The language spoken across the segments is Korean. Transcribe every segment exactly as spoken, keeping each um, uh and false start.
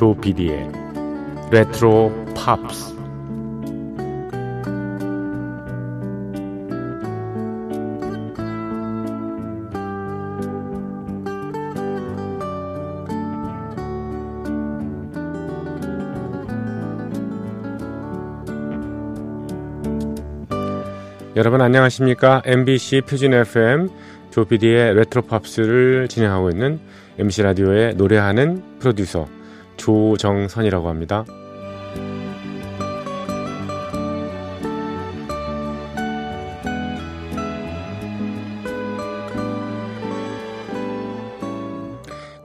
조피디의 레트로 팝스. 여러분 안녕하십니까? 엠비씨 표준 에프엠 조피디의 레트로 팝스를 진행하고 있는 엠씨 라디오의 노래하는 프로듀서 조정선이라고 합니다.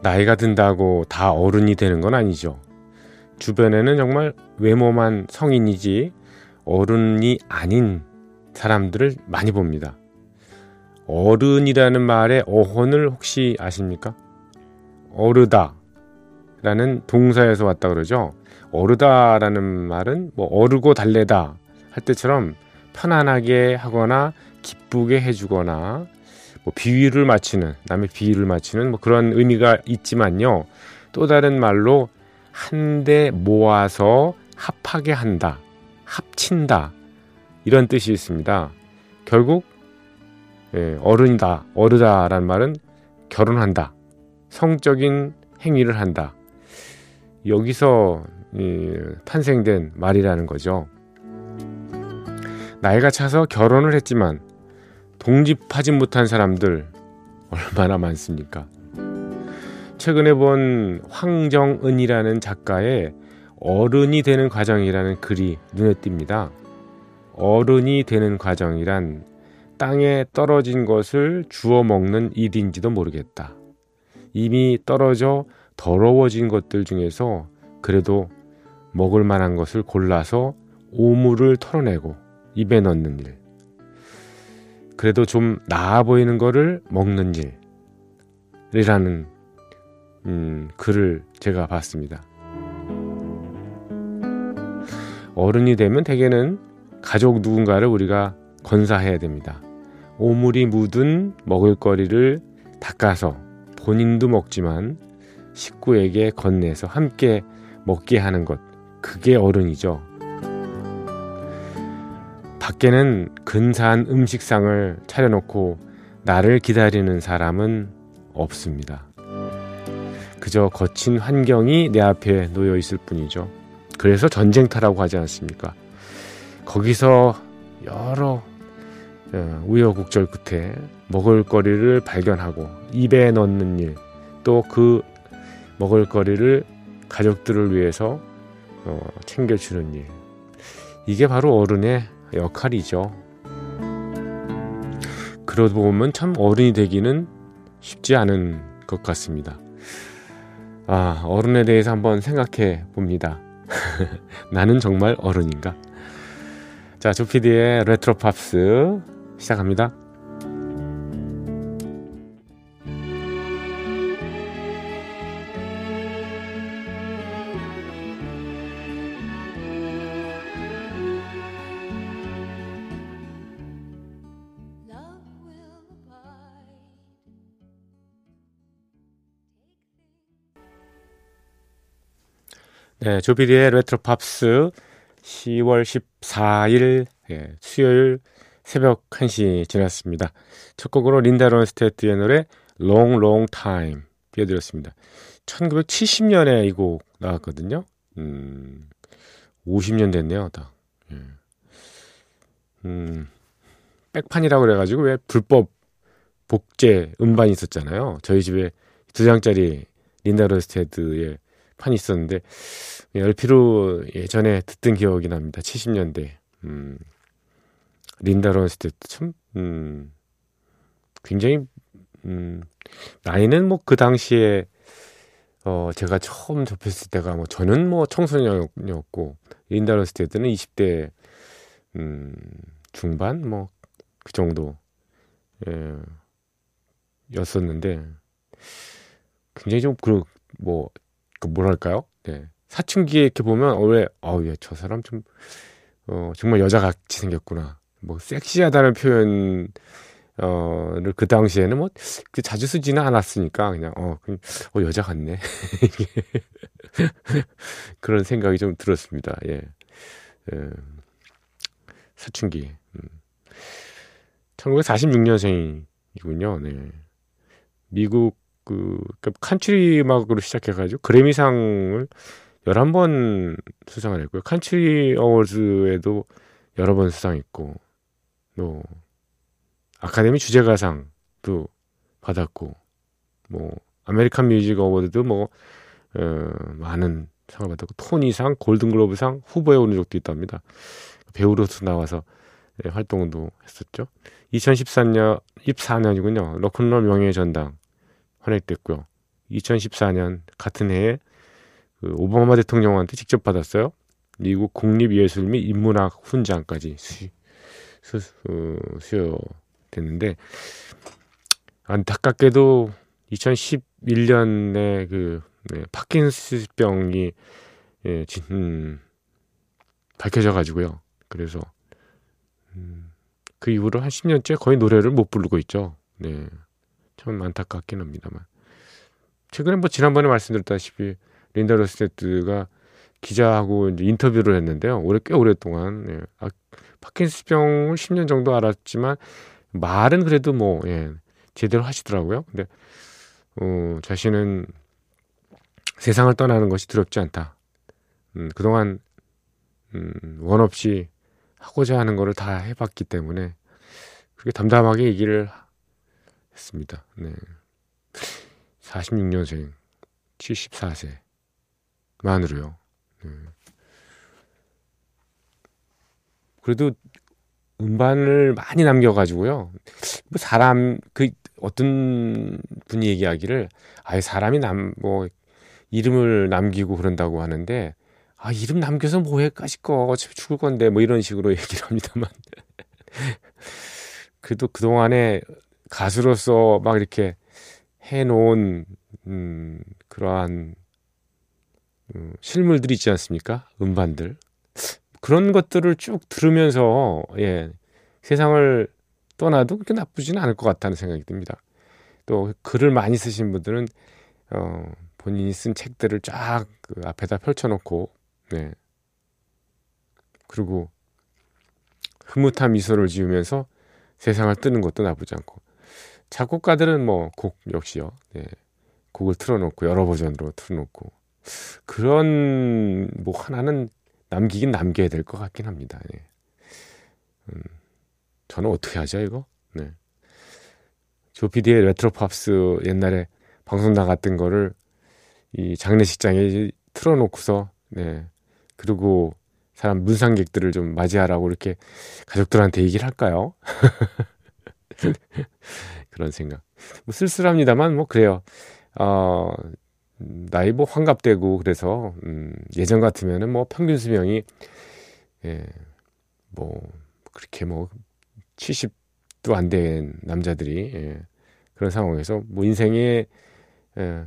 나이가 든다고 다 어른이 되는 건 아니죠. 주변에는 정말 외모만 성인이지 어른이 아닌 사람들을 많이 봅니다. 어른이라는 말의 어원을 혹시 아십니까? 어르다 라는 동사에서 왔다 그러죠. 어르다 라는 말은 뭐 어르고 달래다 할 때처럼 편안하게 하거나 기쁘게 해주거나 뭐 비위를 맞추는, 남의 비위를 맞추는 뭐 그런 의미가 있지만요, 또 다른 말로 한데 모아서 합하게 한다, 합친다 이런 뜻이 있습니다. 결국 예, 어른이다, 어르다라는 말은 결혼한다, 성적인 행위를 한다, 여기서 예, 탄생된 말이라는 거죠. 나이가 차서 결혼을 했지만 동집하지 못한 사람들 얼마나 많습니까? 최근에 본 황정은이라는 작가의 어른이 되는 과정이라는 글이 눈에 띕니다. 어른이 되는 과정이란 땅에 떨어진 것을 주워 먹는 일인지도 모르겠다. 이미 떨어져 더러워진 것들 중에서 그래도 먹을 만한 것을 골라서 오물을 털어내고 입에 넣는 일. 그래도 좀 나아 보이는 거를 먹는 일이라는 음, 글을 제가 봤습니다. 어른이 되면 대개는 가족 누군가를 우리가 건사해야 됩니다. 오물이 묻은 먹을거리를 닦아서 본인도 먹지만 식구에게 건네서 함께 먹게 하는 것, 그게 어른이죠. 밖에는 근사한 음식상을 차려놓고 나를 기다리는 사람은 없습니다. 그저 거친 환경이 내 앞에 놓여 있을 뿐이죠. 그래서 전쟁터라고 하지 않습니까? 거기서 여러 우여곡절 끝에 먹을거리를 발견하고 입에 넣는 일, 또 그 먹을거리를 가족들을 위해서 챙겨주는 일, 이게 바로 어른의 역할이죠. 그러고 보면 참 어른이 되기는 쉽지 않은 것 같습니다. 아, 어른에 대해서 한번 생각해 봅니다. 나는 정말 어른인가? 자, 조피디의 레트로 팝스 시작합니다. 네, 조피디의 레트로 팝스 시월 십사일 예, 수요일 새벽 한 시 지났습니다. 첫 곡으로 린다 론스테드의 노래 Long Long Time 띄워드렸습니다. 천구백칠십년에 이 곡 나왔거든요. 음, 오십년 됐네요. 딱. 예. 음, 백판이라고 그래가지고 왜 불법 복제 음반이 있었잖아요. 저희 집에 두 장짜리 린다 론스테드의 판이 있었는데 엘피로 예전에 듣던 기억이 납니다. 칠십년대 음, 린다 론스테드 참 음, 굉장히 음, 나이는 뭐 그 당시에 어, 제가 처음 접했을 때가 뭐 저는 뭐 청소년이었고 린다 론스테드는 이십대 음, 중반 뭐 그 정도 예, 였었는데 굉장히 좀 그 뭐 그 뭐랄까요? 네. 사춘기에 이렇게 보면 왜 어 왜 저 사람 좀 어 정말 여자같이 생겼구나, 뭐 섹시하다는 표현 어, 그 당시에는 뭐, 그 자주 쓰지는 않았으니까, 그냥, 어, 그냥, 어 여자 같네. 그런 생각이 좀 들었습니다. 예. 예. 사춘기. 음. 천구백사십육년생이군요. 네. 미국, 그, 칸트리 음악으로 시작해가지고, 그래미상을 열한 번 수상을 했고요. 칸트리 어워즈에도 여러 번 수상했고, 또, 아카데미 주제가상도 받았고, 뭐 아메리칸 뮤직 어워드도 뭐 어, 많은 상을 받았고, 토니상, 골든글로브상 후보에 오른 적도 있답니다. 배우로서 나와서 예, 활동도 했었죠. 이천십사년, 이천십사년이군요. 록큰롤 명예의 전당 헌액됐고요. 이천십사년 같은 해에 그 오바마 대통령한테 직접 받았어요. 미국 국립예술 및 인문학 훈장까지 수, 수, 수, 수여 됐는데, 안타깝게도 이천십일년에 그 네, 파킨슨병이 예, 진, 음, 밝혀져 가지고요. 그래서 음, 그 이후로 한 십 년째 거의 노래를 못 부르고 있죠. 네, 참 안타깝긴 합니다만, 최근에 뭐 지난번에 말씀드렸다시피 린다 론스테드가 기자하고 이제 인터뷰를 했는데요. 오래 꽤 오랫동안 예, 아, 파킨슨병을 십 년 정도 알았지만 말은 그래도 뭐, 예, 제대로 하시더라고요. 근데, 어, 자신은 세상을 떠나는 것이 두렵지 않다. 음, 그동안, 음, 원 없이 하고자 하는 거를 다 해봤기 때문에, 그렇게 담담하게 얘기를 했습니다. 네. 사십육년생, 칠십사세, 만으로요. 네. 그래도, 음반을 많이 남겨가지고요. 뭐 사람 그 어떤 분이 얘기하기를 아예 사람이 남 뭐 이름을 남기고 그런다고 하는데, 아 이름 남겨서 뭐해 까짓 거 어차피 죽을 건데 뭐 이런 식으로 얘기를 합니다만 그래도 그 동안에 가수로서 막 이렇게 해놓은 음, 그러한 음, 실물들이 있지 않습니까? 음반들. 그런 것들을 쭉 들으면서 예, 세상을 떠나도 그렇게 나쁘지는 않을 것 같다는 생각이 듭니다. 또 글을 많이 쓰신 분들은 어, 본인이 쓴 책들을 쫙 그 앞에다 펼쳐놓고 네. 그리고 흐뭇한 미소를 지으면서 세상을 뜨는 것도 나쁘지 않고, 작곡가들은 뭐 곡 역시요. 네. 곡을 틀어놓고 여러 버전으로 틀어놓고 그런 뭐 하나는 남기긴 남겨야 될 것 같긴 합니다. 예. 음, 저는 어떻게 하죠 이거? 네. 조피디의 레트로 팝스 옛날에 방송 나갔던 거를 이 장례식장에 틀어놓고서 네. 그리고 사람 문상객들을 좀 맞이하라고 이렇게 가족들한테 얘기를 할까요? 그런 생각. 뭐 쓸쓸합니다만 뭐 그래요. 어... 나이 뭐 환갑되고 그래서 음, 예전 같으면은 뭐 평균 수명이 예, 뭐 그렇게 뭐 칠십도 안 된 남자들이 예, 그런 상황에서 뭐 인생에 예,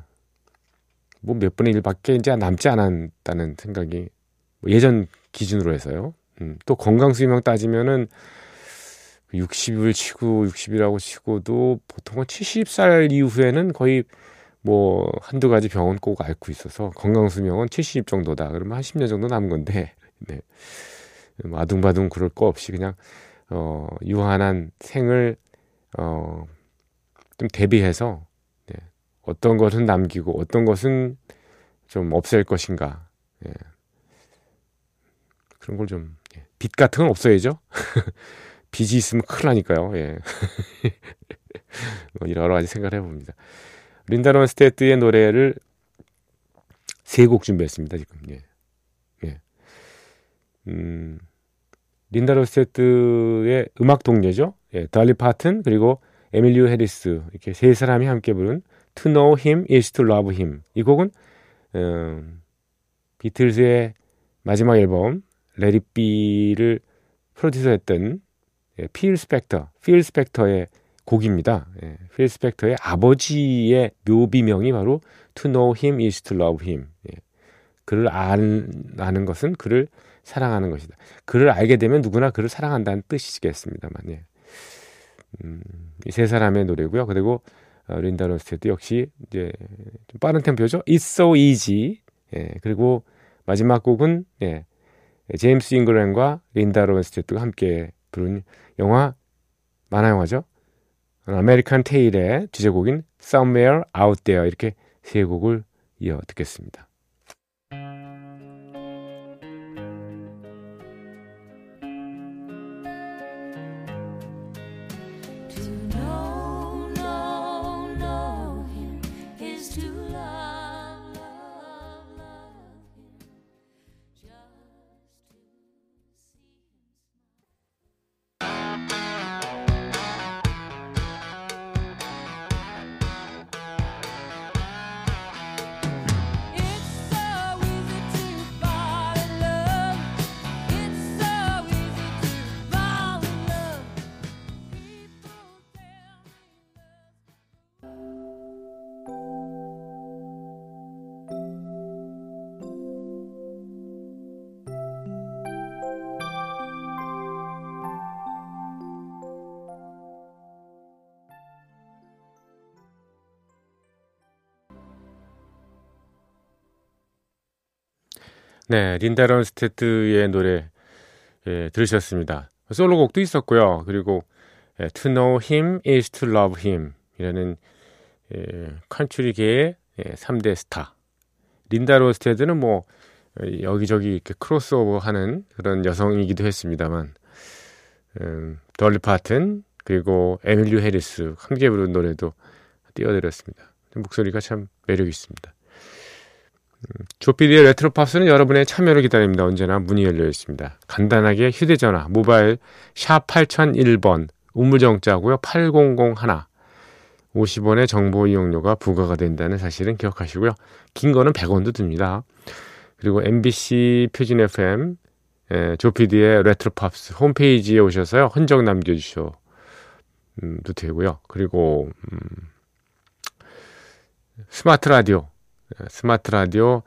뭐 몇 분의 일밖에 이제 남지 않았다는 생각이 뭐 예전 기준으로 해서요. 음, 또 건강 수명 따지면은 육십을 치고 육십이라고 치고도 보통은 칠십 살 이후에는 거의 뭐 한두 가지 병은 꼭 앓고 있어서 건강수명은 칠십 정도다. 그러면 한 십 년 정도 남은 건데 네. 아둥바둥 그럴 거 없이 그냥 어, 유한한 생을 어, 좀 대비해서 네. 어떤 것은 남기고 어떤 것은 좀 없앨 것인가. 네. 그런 걸 좀 빚 같은 건 없어야죠. 빚이 있으면 큰일 나니까요. 예. 여러 가지 생각을 해봅니다. 린다 론스테드의 노래를 세 곡 준비했습니다, 지금. 예. 예. 음, 린다 론스테드의 음악 동료죠. 예, 돌리 파튼, 그리고 에밀루 해리스. 이렇게 세 사람이 함께 부른 To Know Him is to Love Him. 이 곡은, 음, 비틀즈의 마지막 앨범, Let It Be를 프로듀서 했던 예, 필 스펙터, 필 스펙터의 곡입니다. 예, 필 스펙터의 아버지의 묘비명이 바로 To know him is to love him. 예, 그를 아는, 아는 것은 그를 사랑하는 것이다. 그를 알게 되면 누구나 그를 사랑한다는 뜻이겠습니다만 예. 음, 이 세 사람의 노래고요. 그리고 어, 린다 론스테드 역시 이제 좀 빠른 템포죠. It's So Easy. 예, 그리고 마지막 곡은 예, 제임스 잉글랜과 린다 론스테드가 함께 부른 영화, 만화 영화죠. 아메리칸 테일의 주제곡인 Somewhere Out There, 이렇게 세 곡을 이어 듣겠습니다. 네, 린다 론스테드의 노래 예, 들으셨습니다. 솔로곡도 있었고요. 그리고 예, To Know Him is To Love Him 이라는 예, 컨트리계의 예, 삼 대 스타. 린다 론스테드는 뭐 예, 여기저기 이렇게 크로스오버하는 그런 여성이기도 했습니다만, 음, 돌리 파튼 그리고 에밀루 해리스 함께 부른 노래도 띄워드렸습니다. 목소리가 참 매력이 있습니다. 조피디의 레트로 팝스는 여러분의 참여를 기다립니다. 언제나 문이 열려 있습니다. 간단하게 휴대전화, 모바일 샵 팔공공일 번, 우물정자고요. 팔공공일, 오십 원의 정보 이용료가 부과가 된다는 사실은 기억하시고요. 긴 거는 백 원도 듭니다. 그리고 엠비씨 표준 에프엠 예, 조피디의 레트로 팝스 홈페이지에 오셔서요. 흔적 남겨주셔도 되고요. 그리고 음, 스마트 라디오 스마트 라디오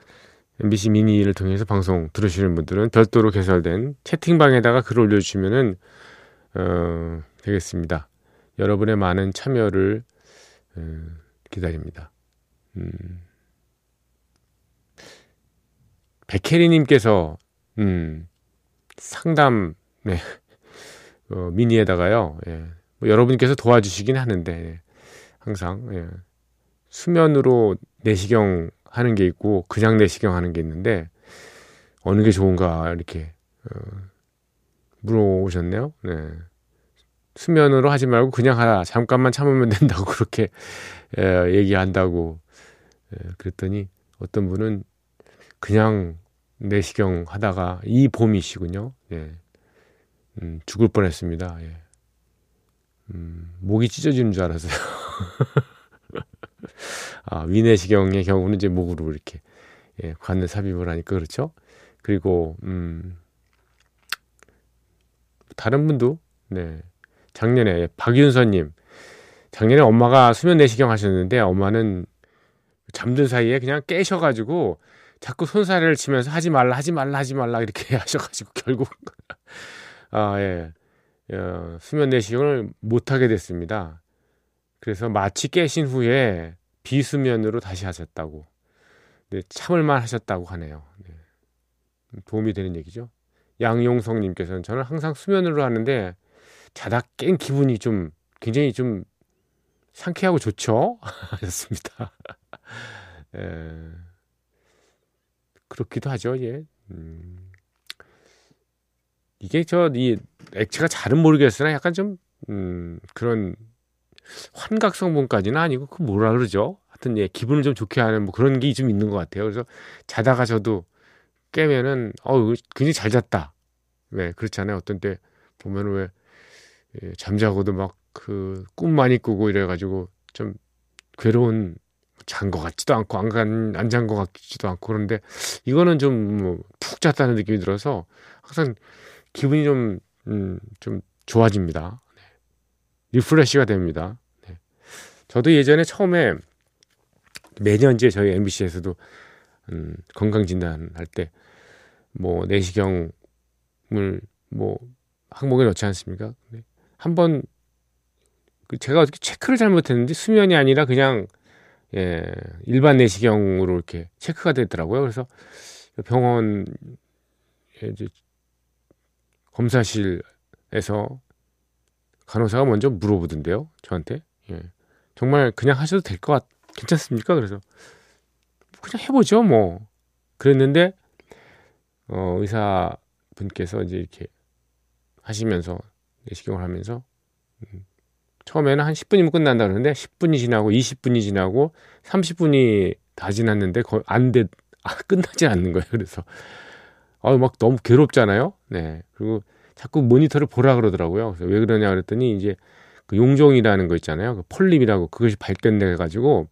엠비씨 미니를 통해서 방송 들으시는 분들은 별도로 개설된 채팅방에다가 글을 올려주시면 어, 되겠습니다. 여러분의 많은 참여를 어, 기다립니다. 음. 백혜리님께서 음, 상담 네. 어, 미니에다가요. 예. 뭐 여러분께서 도와주시긴 하는데 예. 항상 예. 수면으로 내시경 하는 게 있고 그냥 내시경 하는 게 있는데 어느 게 좋은가 이렇게 어, 물어오셨네요. 네. 수면으로 하지 말고 그냥 하라. 잠깐만 참으면 된다고 그렇게 에, 얘기한다고 에, 그랬더니 어떤 분은 그냥 내시경 하다가 이 봄이시군요. 예. 음, 죽을 뻔했습니다. 예. 음, 목이 찢어지는 줄 알았어요. 아, 위내시경의 경우는 이제 목으로 이렇게 예, 관을 삽입을 하니까 그렇죠. 그리고 음, 다른 분도 네, 작년에 박윤서님, 작년에 엄마가 수면 내시경 하셨는데 엄마는 잠든 사이에 그냥 깨셔가지고 자꾸 손사래를 치면서 하지 말라 하지 말라 하지 말라 이렇게 하셔가지고 결국 아, 예, 어, 수면 내시경을 못하게 됐습니다. 그래서 마치 깨신 후에 비수면으로 다시 하셨다고. 네, 참을만 하셨다고 하네요. 네. 도움이 되는 얘기죠. 양용성님께서는 저는 항상 수면으로 하는데 자다 깬 기분이 좀 굉장히 좀 상쾌하고 좋죠? 하셨습니다. 에... 그렇기도 하죠. 예. 음... 이게 저 이 액체가 잘은 모르겠으나 약간 좀 음, 그런 환각 성분까지는 아니고 그 뭐라 그러죠? 하여튼 예, 기분을 좀 좋게 하는 뭐 그런 게 좀 있는 것 같아요. 그래서 자다가 저도 깨면은 어우 굉장히 잘 잤다. 네, 그렇잖아요. 어떤 때 보면 왜 예, 잠자고도 막 그 꿈 많이 꾸고 이래가지고 좀 괴로운, 잔 것 같지도 않고 안 안 잔 것 같지도 않고, 그런데 이거는 좀 뭐 푹 잤다는 느낌이 들어서 항상 기분이 좀 음, 좀 좋아집니다. 리프레시가 됩니다. 네. 저도 예전에 처음에 매년 이제 저희 엠비씨에서도 음, 건강진단 할 때 뭐 내시경을 뭐 항목에 넣지 않습니까? 네. 한번 제가 어떻게 체크를 잘못했는지 수면이 아니라 그냥 예, 일반 내시경으로 이렇게 체크가 되더라고요. 그래서 병원 이제 검사실에서 간호사가 먼저 물어보던데요, 저한테. 예. 정말 그냥 하셔도 될 것 같, 괜찮습니까? 그래서 그냥 해보죠, 뭐. 그랬는데 어, 의사 분께서 이제 이렇게 하시면서 내시경을 하면서 음, 처음에는 한 십 분이면 끝난다 그러는데 십 분이 지나고 이십 분이 지나고 삼십 분이 다 지났는데 거의 안 돼, 아, 끝나지 않는 거예요. 그래서 아, 막 너무 괴롭잖아요. 네. 그리고 자꾸 모니터를 보라 그러더라고요. 그래서 왜 그러냐 그랬더니 이제 그 용종이라는 거 있잖아요. 그 폴립이라고 그것이 발견돼 가지고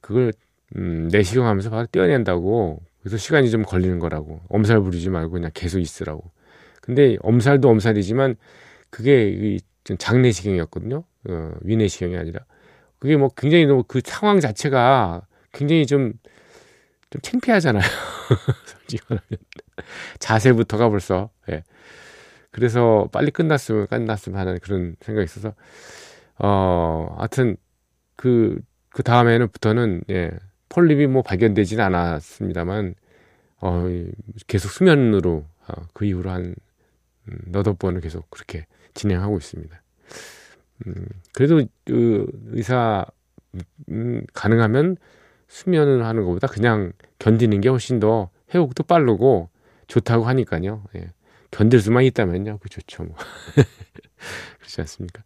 그걸 음, 내시경하면서 바로 떼어낸다고. 그래서 시간이 좀 걸리는 거라고. 엄살 부리지 말고 그냥 계속 있으라고. 근데 엄살도 엄살이지만 그게 이 장내시경이었거든요. 어, 위내시경이 아니라 그게 뭐 굉장히 너무 그 상황 자체가 굉장히 좀 좀 창피하잖아요. 솔직히 말하면 자세부터가 벌써 예. 그래서 빨리 끝났으면 끝났으면 하는 그런 생각이 있어서 어 하여튼 그 그 다음에는부터는 예 폴립이 뭐 발견되지는 않았습니다만 어 계속 수면으로 어, 그 이후로 한 음, 너덟 번을 계속 그렇게 진행하고 있습니다. 음, 그래도 그 의사 음, 가능하면 수면을 하는 것보다 그냥 견디는 게 훨씬 더 회복도 빠르고 좋다고 하니까요. 예. 견딜 수만 있다면요, 그 좋죠 뭐. 그렇지 않습니까?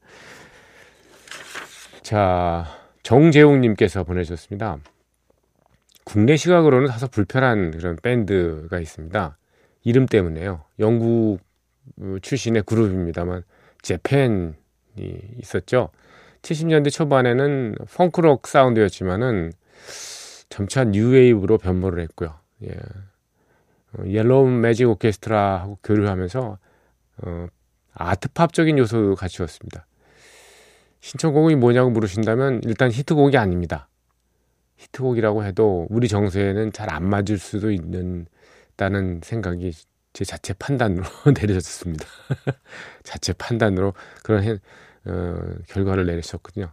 자, 정재웅님께서 보내주셨습니다. 국내 시각으로는 다소 불편한 그런 밴드가 있습니다. 이름 때문에요. 영국 출신의 그룹입니다만 재팬이 있었죠. 칠십 년대 초반에는 펑크록 사운드였지만은 점차 뉴웨이브로 변모를 했고요. 예. 옐로우 매직 오케스트라하고 교류하면서 어, 아트팝적인 요소도 갖추었습니다. 신청곡이 뭐냐고 물으신다면 일단 히트곡이 아닙니다. 히트곡이라고 해도 우리 정서에는 잘 안 맞을 수도 있다는 생각이 제 자체 판단으로 내려졌습니다. 자체 판단으로 그런 어, 결과를 내렸었거든요.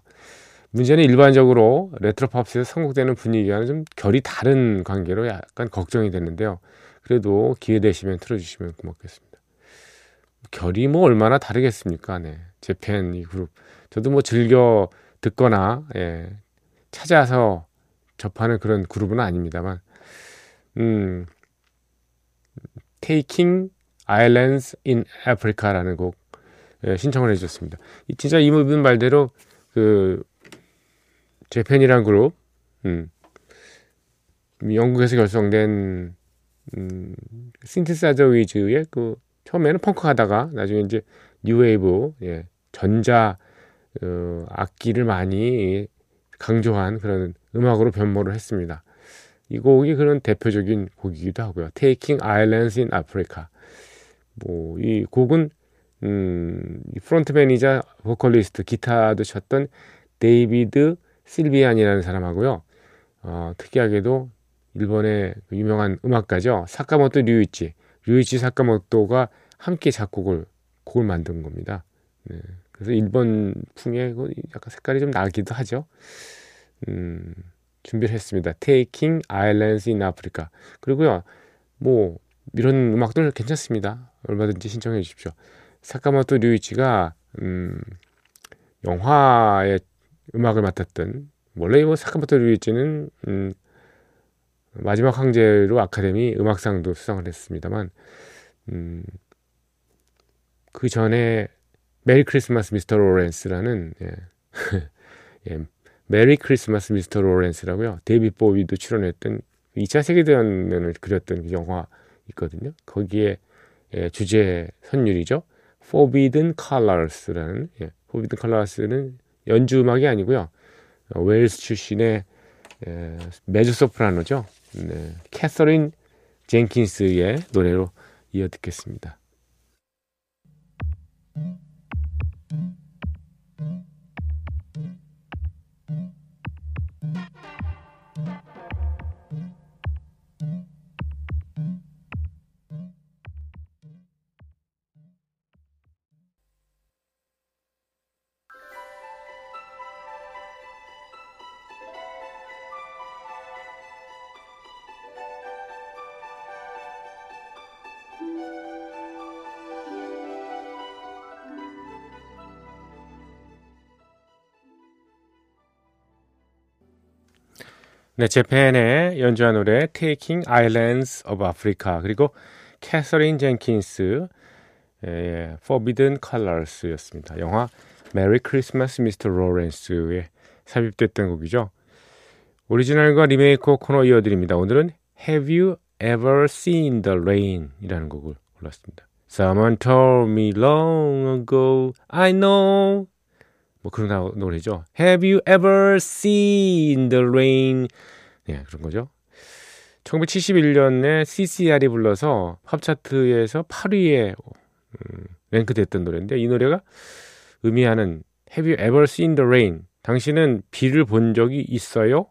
문제는 일반적으로 레트로 팝스에서 선곡되는 분위기와는 좀 결이 다른 관계로 약간 걱정이 되는데요. 그래도 기회 되시면 틀어주시면 고맙겠습니다. 결이 뭐 얼마나 다르겠습니까? 네, 재팬 이 그룹 저도 뭐 즐겨 듣거나 예, 찾아서 접하는 그런 그룹은 아닙니다만 음, Taking Islands in Africa라는 곡 예, 신청을 해주셨습니다. 진짜 이 부분 말대로 그 재팬이라는 그룹 음, 영국에서 결성된 음, 신티사이저 위즈의 그 처음에는 펑크하다가 나중에 이제 뉴웨이브 예, 전자 어, 악기를 많이 강조한 그런 음악으로 변모를 했습니다. 이 곡이 그런 대표적인 곡이기도 하고요. Taking Islands in Africa. 뭐 이 곡은 음, 프론트맨이자 보컬리스트 기타도 쳤던 데이비드 실비안이라는 사람하고요. 어, 특이하게도 일본의 유명한 음악가죠. 사카모토 류이치. 류이치 사카모토가 함께 작곡을 곡을 만든 겁니다. 네. 그래서 일본 풍의 약간 색깔이 좀 나기도 하죠. 음, 준비를 했습니다. Taking Islands in Africa. 그리고요. 뭐 이런 음악들 괜찮습니다. 얼마든지 신청해 주십시오. 사카모토 류이치가 음, 영화의 음악을 맡았던 원래 뭐 사카모토 류이치는 음, 마지막 황제로 아카데미 음악상도 수상을 했습니다만 음, 그 전에 메리 크리스마스 미스터 로렌스라는 예, 예, 메리 크리스마스 미스터 로렌스라고요. 데이비드 보위도 출연했던 이 차 세계대전을 그렸던 그 영화 있거든요. 거기에 예, 주제 선율이죠. Forbidden Colors라는 예, Forbidden Colors는 연주 음악이 아니고요. 어, 웨일스 출신의 예, 메조 소프라노죠. 네, 캐서린 젠킨스의 노래로 이어 듣겠습니다. 네, 재팬의 연주한 노래 Taking Islands of Africa, 그리고 캐서린 젠킨스 예, Forbidden Colors 였습니다. 영화 Merry Christmas 미스터 Lawrence에 삽입됐던 곡이죠. 오리지널과 리메이크 코너 이어드립니다. 오늘은 Have You Ever Seen the Rain? 이라는 곡을 골랐습니다. Someone told me long ago, I know. 뭐 그런 노래죠. Have you ever seen the rain? 네, 그런 거죠. 천구백칠십일 년에 씨씨알이 불러서 팝차트에서 팔 위에 음, 랭크됐던 노래인데, 이 노래가 의미하는 Have you ever seen the rain? 당신은 비를 본 적이 있어요?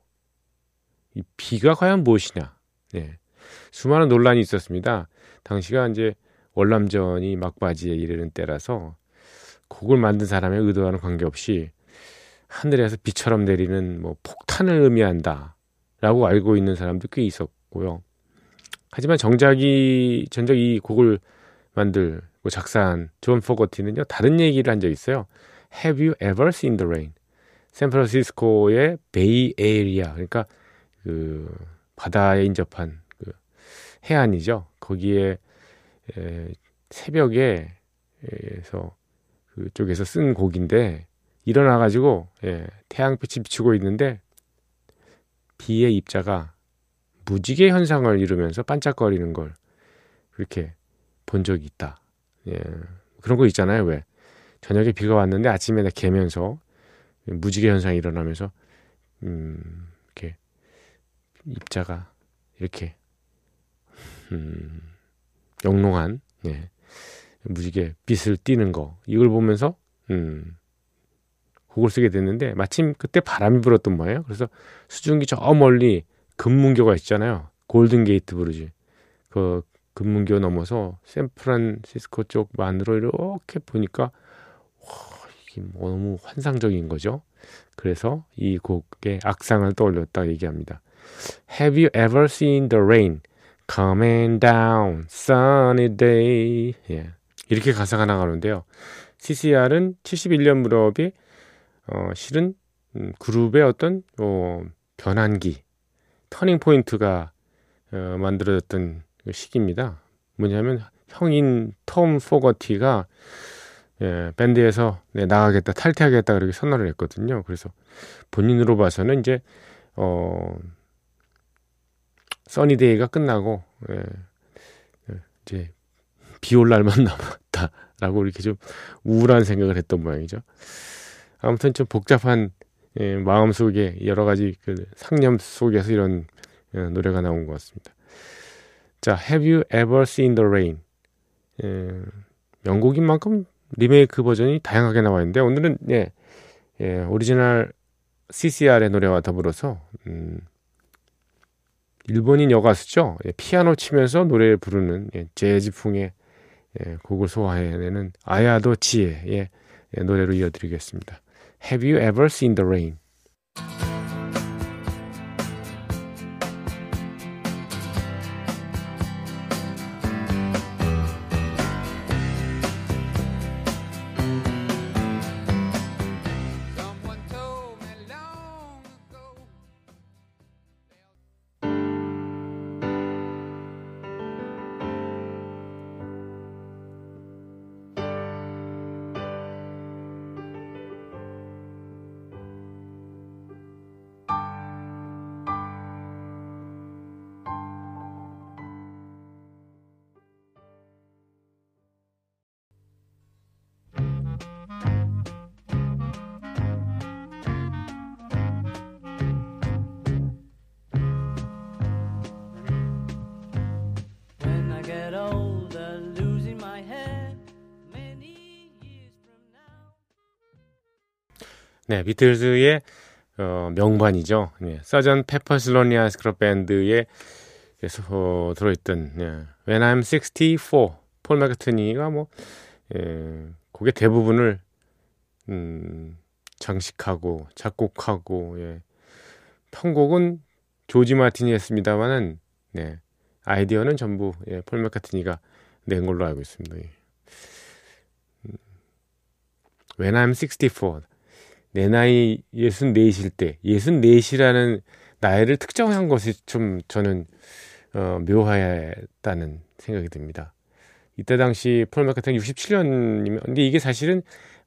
이 비가 과연 무엇이냐? 네, 수많은 논란이 있었습니다. 당시가 이제 월남전이 막바지에 이르는 때라서 곡을 만든 사람의 의도와는 관계없이 하늘에서 비처럼 내리는 뭐 폭탄을 의미한다 라고 알고 있는 사람도 꽤 있었고요. 하지만 정작이 전작 이 곡을 만들 작사한 존 포거티는요, 다른 얘기를 한 적이 있어요. Have you ever seen the rain? 샌프란시스코의 베이 에이리아, 그러니까 그 바다에 인접한 그 해안이죠. 거기에 에, 새벽에 에서 그쪽에서 쓴 곡인데, 일어나가지고 예, 태양빛이 비추고 있는데 비의 입자가 무지개 현상을 이루면서 반짝거리는 걸 그렇게 본 적이 있다. 예, 그런 거 있잖아요. 왜 저녁에 비가 왔는데 아침에 개면서 무지개 현상이 일어나면서 음, 이렇게 입자가 이렇게 음, 영롱한 예, 무지개 빛을 띠는 거, 이걸 보면서 음, 곡을 쓰게 됐는데, 마침 그때 바람이 불었던 거예요. 그래서 수증기 저 멀리 금문교가 있잖아요. 골든 게이트 브리지. 그 금문교 넘어서 샌프란시스코 쪽만으로 이렇게 보니까 와, 이게 너무 환상적인 거죠. 그래서 이 곡의 악상을 떠올렸다 얘기합니다. Have you ever seen the rain coming down sunny day? 예. 이렇게 가사가 나가는데요. 씨씨알은 칠십일 년 무렵이 어, 실은 음, 그룹의 어떤 어, 변환기, 터닝 포인트가 어, 만들어졌던 시기입니다. 뭐냐면 형인 톰 포거티가 예, 밴드에서 네, 나가겠다, 탈퇴하겠다 그렇게 선언을 했거든요. 그래서 본인으로 봐서는 이제 어, 써니데이가 끝나고 예, 이제 비올 날만 남았다라고 이렇게 좀 우울한 생각을 했던 모양이죠. 아무튼 좀 복잡한 예, 마음 속에 여러 가지 그 상념 속에서 이런 예, 노래가 나온 것 같습니다. 자, Have You Ever Seen the Rain? 예, 명곡인 만큼 리메이크 버전이 다양하게 나와 있는데, 오늘은 예, 예, 오리지널 씨씨알의 노래와 더불어서 음, 일본인 여가수죠. 예, 피아노 치면서 노래를 부르는 예, 재즈풍의 예, 곡을 소화해내는 아야도 치에의 예, 예, 노래로 이어드리겠습니다. Have you ever seen the rain? 네, 비틀즈의 어, 명반이죠. 예, 서전 페퍼스 론리 하츠클럽 밴드에 어, 들어있던 예, When I'm 식스티포, 폴 맥카트니가 뭐 예, 곡의 대부분을 음, 장식하고 작곡하고 예. 편곡은 조지 마틴이 했습니다만은 네, 아이디어는 전부 예, 폴 맥카트니가 낸 걸로 알고 있습니다. 예. When I'm 식스티포, 내 나이 예순네실 때, 예순네시라는 나이를 특정한 것이 좀 저는 어, 묘하다는 생각이 듭니다. 이때 당시 폴 마카트니 육십칠 년이면 근데 이게 사실은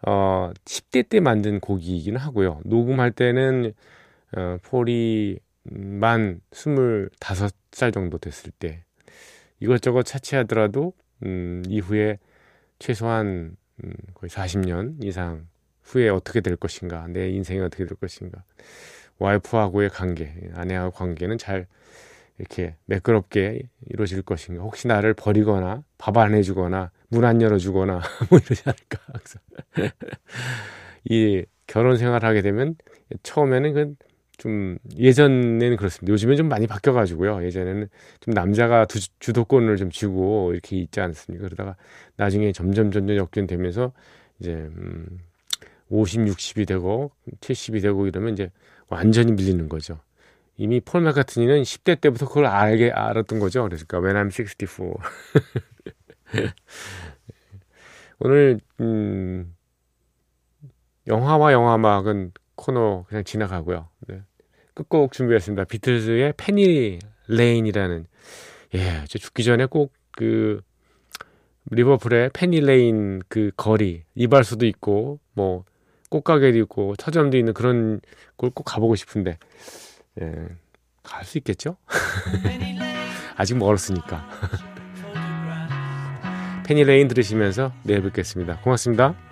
어, 십 대 때 만든 곡이기는 하고요. 녹음할 때는 어, 폴이 만 스물다섯 살 정도 됐을 때 이것저것 차치하더라도 음, 이후에 최소한 음, 거의 사십 년 이상 후에 어떻게 될 것인가, 내 인생이 어떻게 될 것인가, 와이프하고의 관계, 아내하고 관계는 잘 이렇게 매끄럽게 이루어질 것인가, 혹시 나를 버리거나 밥 안 해주거나 문 안 열어주거나 뭐 이러지 않을까. 항상 이 결혼 생활을 하게 되면 처음에는 그 좀 예전에는 그렇습니다. 요즘엔 좀 많이 바뀌어가지고요. 예전에는 좀 남자가 두, 주도권을 좀 쥐고 이렇게 있지 않습니까? 그러다가 나중에 점점 점점 역전되면서 이제 음, 오십, 육십이 되고 칠십이 되고 이러면 이제 완전히 밀리는 거죠. 이미 폴 마카트니는 십 대 때부터 그걸 알게 알았던 거죠. 그러니까 When I'm 식스티포. 오늘 음, 영화와 영화막은 코너 그냥 지나가고요. 네. 끝곡 준비했습니다. 비틀즈의 페니 레인이라는, 예, 저 죽기 전에 꼭 그 리버풀의 페니 레인 그 거리, 이발소도 있고 뭐 꽃가게도 있고 서점도 있는 그런 걸 꼭 가보고 싶은데, 예, 갈 수 있겠죠? 아직 멀었으니까. 페니 레인 들으시면서 내일 뵙겠습니다. 고맙습니다.